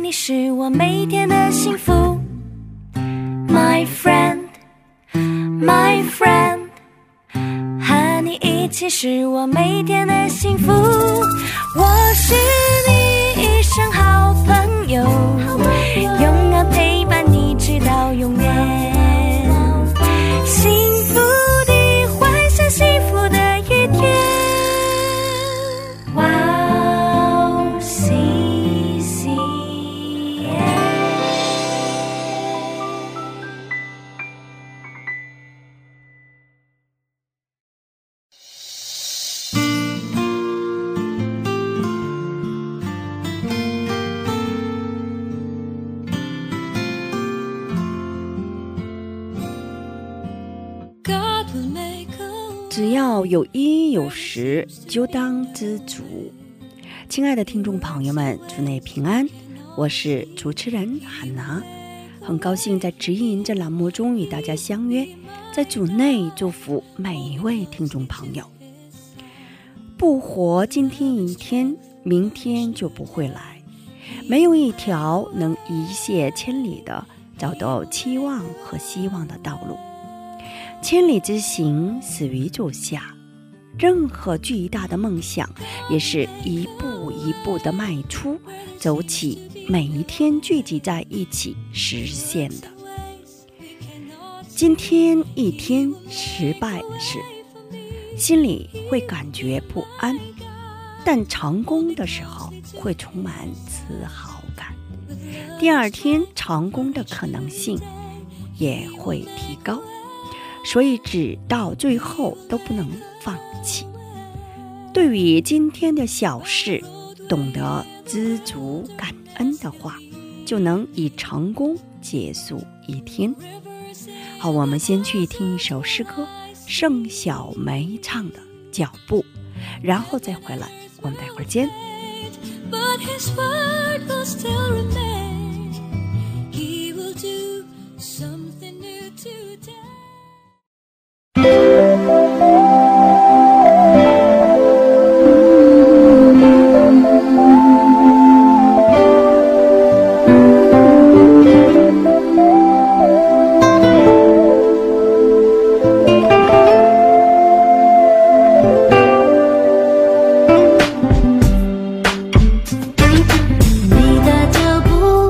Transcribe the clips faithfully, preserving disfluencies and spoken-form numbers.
你是我每天的幸福 My friend, my friend 和你一起是我每天的幸福 我是你一生好朋友 永远陪伴你直到永远 有衣有食就当知足。亲爱的听众朋友们，主内平安，我是主持人韩娜， 很高兴在指引这栏目中与大家相约，在主内祝福每一位听众朋友。不活今天一天，明天就不会来，没有一条能一泻千里的找到期望和希望的道路。 千里之行，始于足下的梦想也是一步一步的迈出，走起每一天聚集在一起实现的。今天一天失败时，心里会感觉不安，但成功的时候会充满自豪感，第二天成功的可能性也会提高。 所以只到最后都不能放弃，对于今天的小事懂得知足感恩的话，就能以成功结束一天。好，我们先去听一首诗歌，盛小梅唱的《脚步》，然后再回来，我们待会儿见。 But his word will still remain. He will do something new today.你的脚步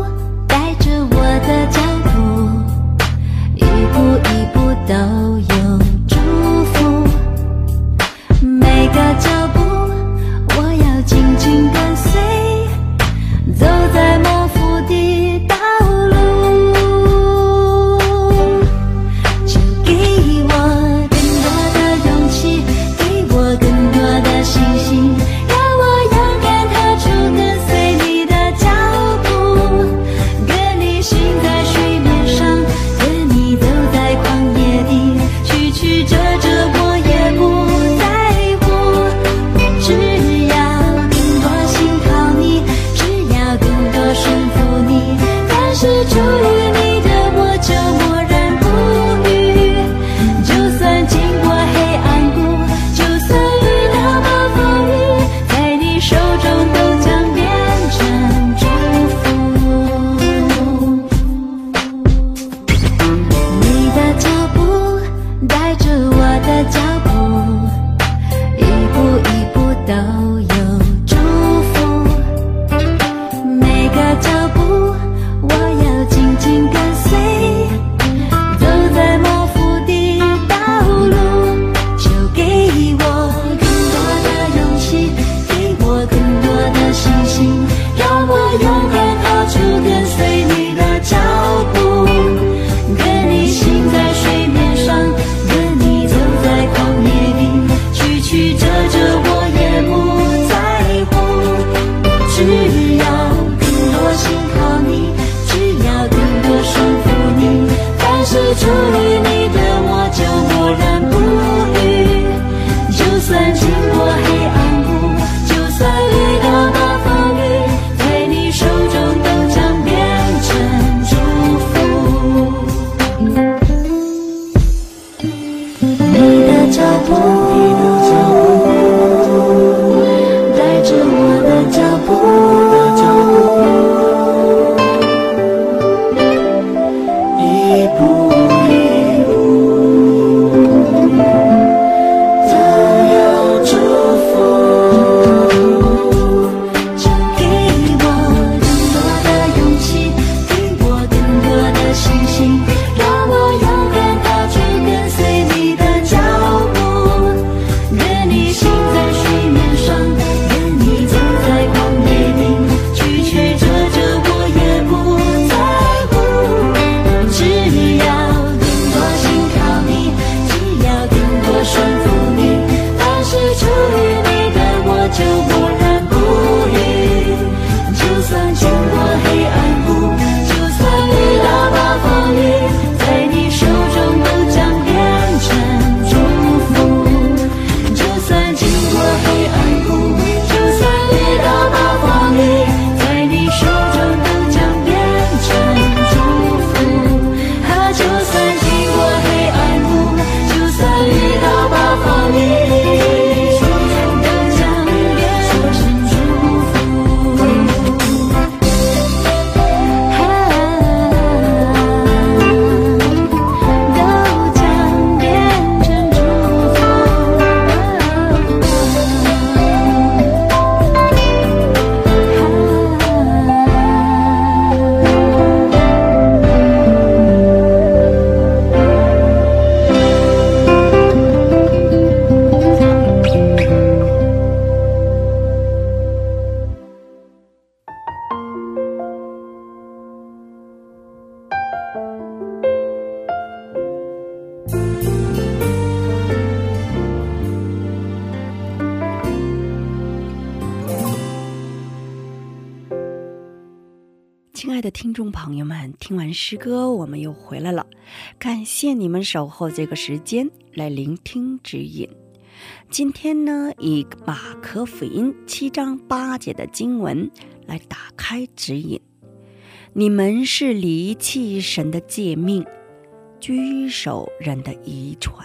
爱的听众朋友们，听完诗歌我们又回来了，感谢你们守候这个时间来聆听指引。今天呢，以马可福音七章八节的经文来打开指引。你们是离弃神的诫命，拘守人的遗传。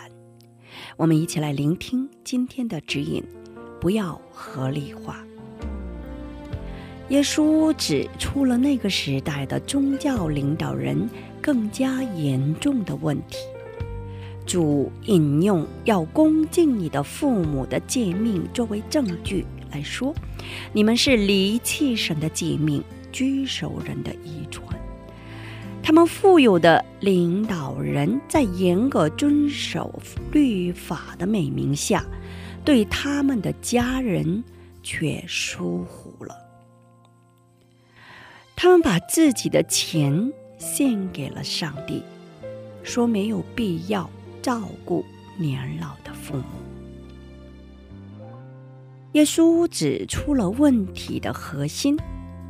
我们一起来聆听今天的指引，不要合理化。耶稣指出了那个时代的宗教领导人更加严重的问题。主引用要恭敬你的父母的诫命作为证据来说，你们是离弃神的诫命，拘守人的遗传。他们富有的领导人在严格遵守律法的美名下，对他们的家人却疏忽了。他们把自己的钱献给了上帝，说没有必要照顾年老的父母。耶稣指出了问题的核心，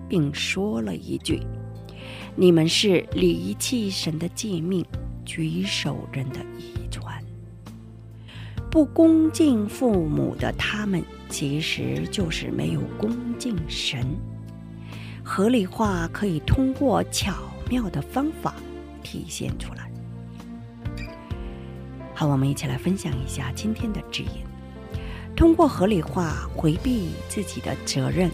并说了一句：你们是离弃神的诫命，拘守人的遗传。不恭敬父母的他们，其实就是没有恭敬神。合理化可以通过巧妙的方法体现出来。好，我们一起来分享一下今天的指引。通过合理化回避自己的责任，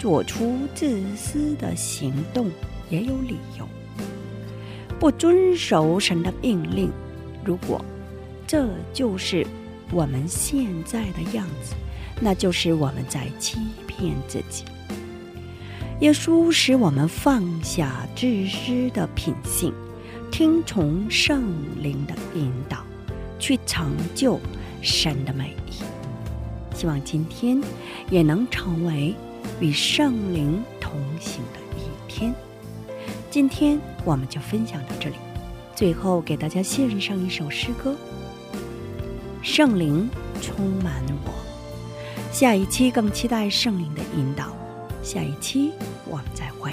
做出自私的行动也有理由。不遵守神的命令，如果这就是我们现在的样子，那就是我们在欺骗自己。耶稣使我们放下自私的品性，听从圣灵的引导，去成就神的美意。希望今天也能成为与圣灵同行的一天。今天我们就分享到这里，最后给大家献上一首诗歌，圣灵充满我。下一期更期待圣灵的引导，下一期我们再会。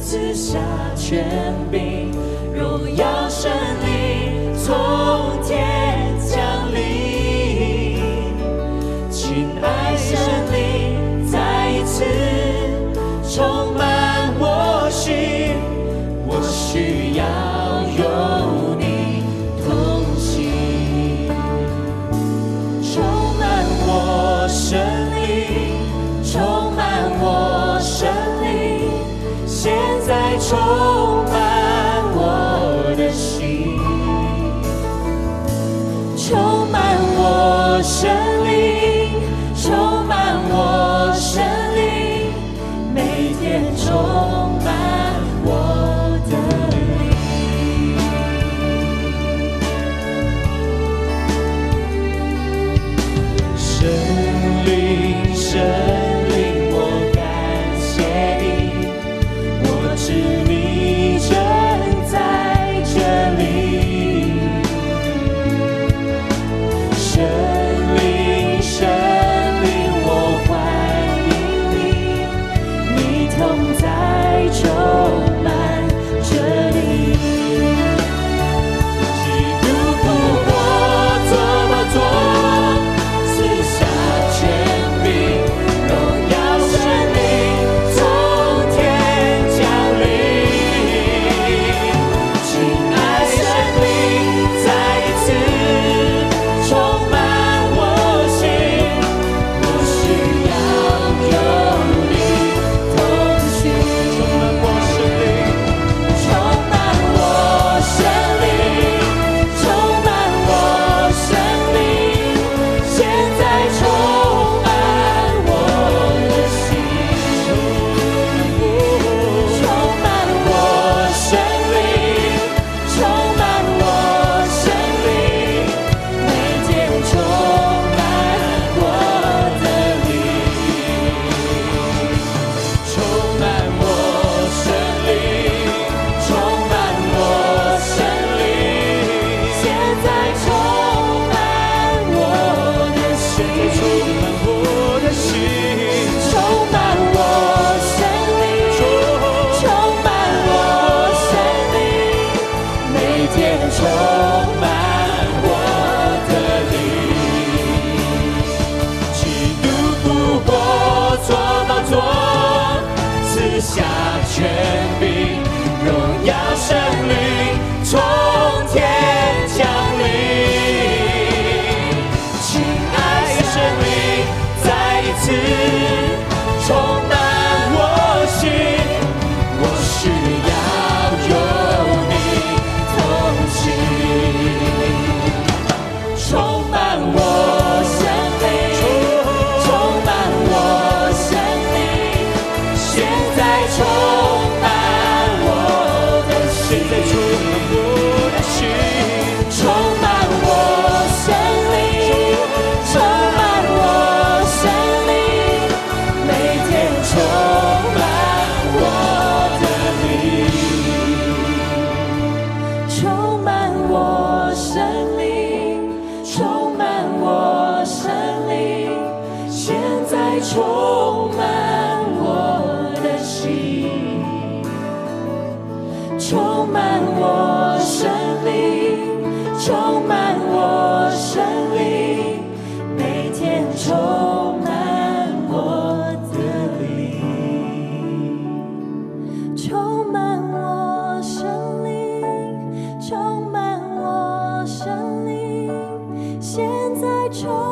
赐下权柄，荣耀。生命从天降临，亲爱神灵再一次充满我心，我需要有你同行，充满我生命，充满我生命，现在充神灵充满我神灵，每天充满我的灵。神灵，神灵，我感谢你，我知你正在这里。神。神灵，我欢迎你，你同在充满这里。基督徒，我怎么做？赐下权柄，荣耀神灵从天降临。亲爱神灵，再一次充满。权柄，荣耀神灵从天降临，亲爱神灵再一次充满我心，我需要有你同行，充满我生命，充满我生命，现在充。充满我的心，充满我生命，充满我生命，每天充满我的灵，充满我生命，充满我生命，现在充。